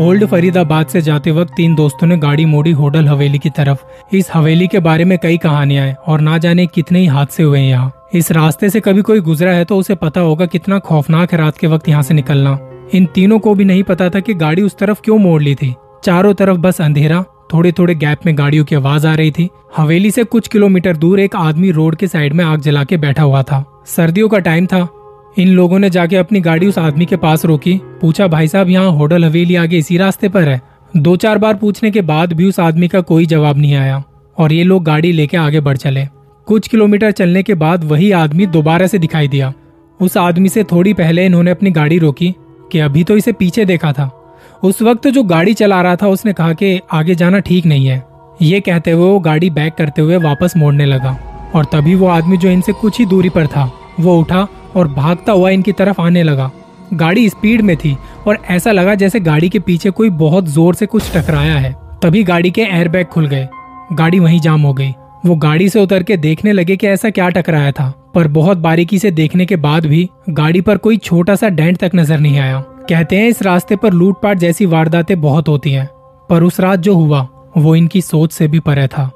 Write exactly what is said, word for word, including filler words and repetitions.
Old Faridabad से जाते वक्त तीन दोस्तों ने गाड़ी मोड़ी होडल हवेली की तरफ। इस हवेली के बारे में कई कहानियां हैं और ना जाने कितने ही हादसे हुए हैं यहाँ। इस रास्ते से कभी कोई गुजरा है तो उसे पता होगा कितना खौफनाक है रात के वक्त यहाँ से निकलना। इन तीनों को भी नहीं पता था कि गाड़ी उस तरफ क्यों मोड़ ली थी। चारों तरफ बस अंधेरा, थोड़े थोड़े गैप में गाड़ियों की आवाज आ रही थी। हवेली से कुछ किलोमीटर दूर एक आदमी रोड के साइड में आग जला के बैठा हुआ था। सर्दियों का टाइम था। इन लोगों ने जाके अपनी गाड़ी उस आदमी के पास रोकी, पूछा, भाई साहब यहाँ होडल हवेली आगे इसी रास्ते पर है। दो चार बार पूछने के बाद भी उस आदमी का कोई जवाब नहीं आया और ये लोग गाड़ी लेके आगे बढ़ चले। कुछ किलोमीटर चलने के बाद वही आदमी दोबारा से दिखाई दिया। उस आदमी से थोड़ी पहले इन्होंने अपनी गाड़ी रोकी कि अभी तो इसे पीछे देखा था। उस वक्त जो गाड़ी चला रहा था उसने कहा कि आगे जाना ठीक नहीं है। ये कहते हुए वो गाड़ी बैक करते हुए वापस मोड़ने लगा और तभी वो आदमी जो इनसे कुछ ही दूरी पर था वो उठा और भागता हुआ इनकी तरफ आने लगा। गाड़ी स्पीड में थी और ऐसा लगा जैसे गाड़ी के पीछे कोई बहुत जोर से कुछ टकराया है। तभी गाड़ी के एयरबैग खुल गए, गाड़ी वहीं जाम हो गई। वो गाड़ी से उतर के देखने लगे कि ऐसा क्या टकराया था, पर बहुत बारीकी से देखने के बाद भी गाड़ी पर कोई छोटा सा डेंट तक नजर नहीं आया। कहते हैं इस रास्ते पर लूटपाट जैसी वारदातें बहुत होती हैं, पर उस रात जो हुआ वो इनकी सोच से भी परे था।